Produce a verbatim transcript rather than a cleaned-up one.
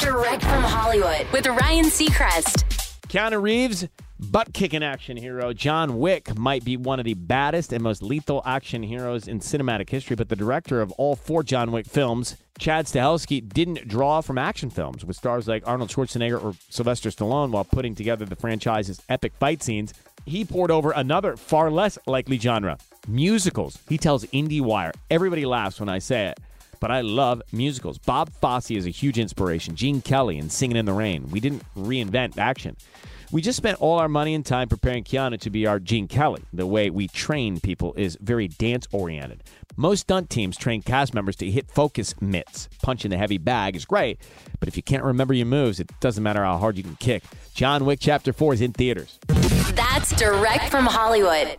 Direct from Hollywood with Ryan Seacrest. Keanu Reeves, butt-kicking action hero. John Wick might be one of the baddest and most lethal action heroes in cinematic history, but the director of all four John Wick films, Chad Stahelski, didn't draw from action films with stars like Arnold Schwarzenegger or Sylvester Stallone while putting together the franchise's epic fight scenes. He poured over another far less likely genre, musicals. He tells IndieWire, everybody laughs when I say it, but I love musicals. Bob Fosse is a huge inspiration. Gene Kelly in Singing in the Rain. We didn't reinvent action. We just spent all our money and time preparing Keanu to be our Gene Kelly. The way we train people is very dance-oriented. Most stunt teams train cast members to hit focus mitts. Punching the heavy bag is great, but if you can't remember your moves, it doesn't matter how hard you can kick. John Wick Chapter four is in theaters. That's direct from Hollywood.